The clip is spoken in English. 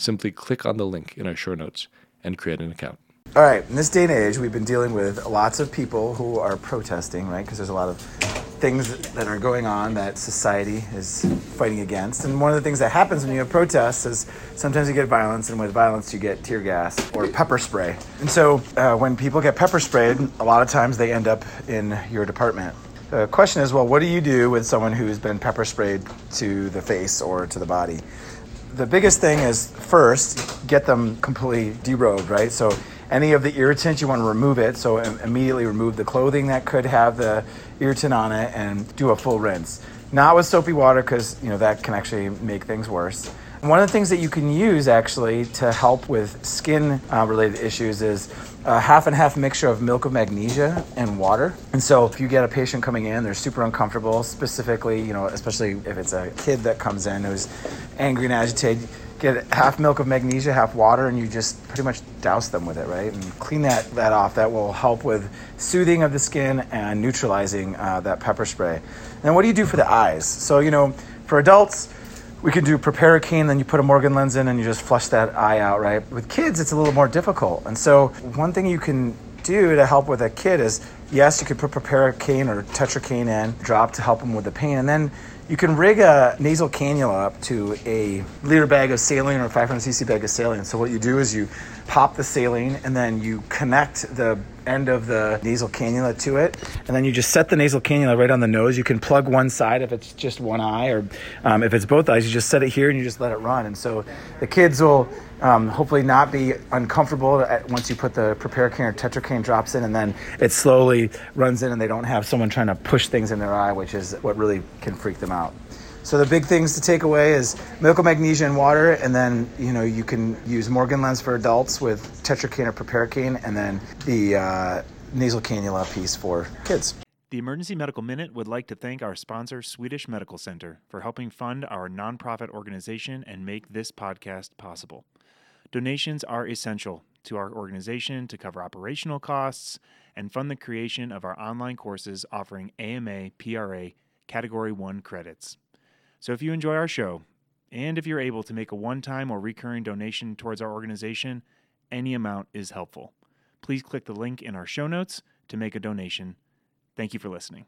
simply click on the link in our show notes and create an account. All right, in this day and age, we've been dealing with lots of people who are protesting, right? Because there's a lot of things that are going on that society is fighting against. And one of the things that happens when you have protests is sometimes you get violence, and with violence you get tear gas or pepper spray. And so when people get pepper sprayed, a lot of times they end up in your department. The question is, well, what do you do with someone who's been pepper sprayed to the face or to the body? The biggest thing is, first, get them completely derobed, right? So any of the irritant, you want to remove it. So immediately remove the clothing that could have the irritant on it and do a full rinse. Not with soapy water, because that can actually make things worse. And one of the things that you can use actually to help with skin related issues is a half and half mixture of milk of magnesia and water. And so if you get a patient coming in, they're super uncomfortable, specifically, especially if it's a kid that comes in who's angry and agitated, get half milk of magnesia, half water, and you just pretty much douse them with it, right? And clean that off. That will help with soothing of the skin and neutralizing that pepper spray. And what do you do for the eyes? So, for adults, we can do proparacaine, then you put a Morgan lens in and you just flush that eye out, right? With kids, it's a little more difficult. And so one thing you can do to help with a kid is, yes, you could put proparacaine or tetracaine in, drop to help them with the pain. And then you can rig a nasal cannula up to a liter bag of saline or a 500cc bag of saline. So what you do is you pop the saline and then you connect the end of the nasal cannula to it. And then you just set the nasal cannula right on the nose. You can plug one side if it's just one eye, or if it's both eyes, you just set it here and you just let it run. And so the kids will hopefully not be uncomfortable once you put the proparacaine or tetracaine drops in, and then it slowly runs in and they don't have someone trying to push things in their eye, which is what really can freak them out. So the big things to take away is milk of magnesia and water, and then you can use Morgan lens for adults with tetracaine or proparacaine, and then the nasal cannula piece for kids. The Emergency Medical Minute would like to thank our sponsor, Swedish Medical Center, for helping fund our nonprofit organization and make this podcast possible. Donations are essential to our organization to cover operational costs and fund the creation of our online courses offering AMA PRA Category 1 credits. So if you enjoy our show, and if you're able to make a one-time or recurring donation towards our organization, any amount is helpful. Please click the link in our show notes to make a donation. Thank you for listening.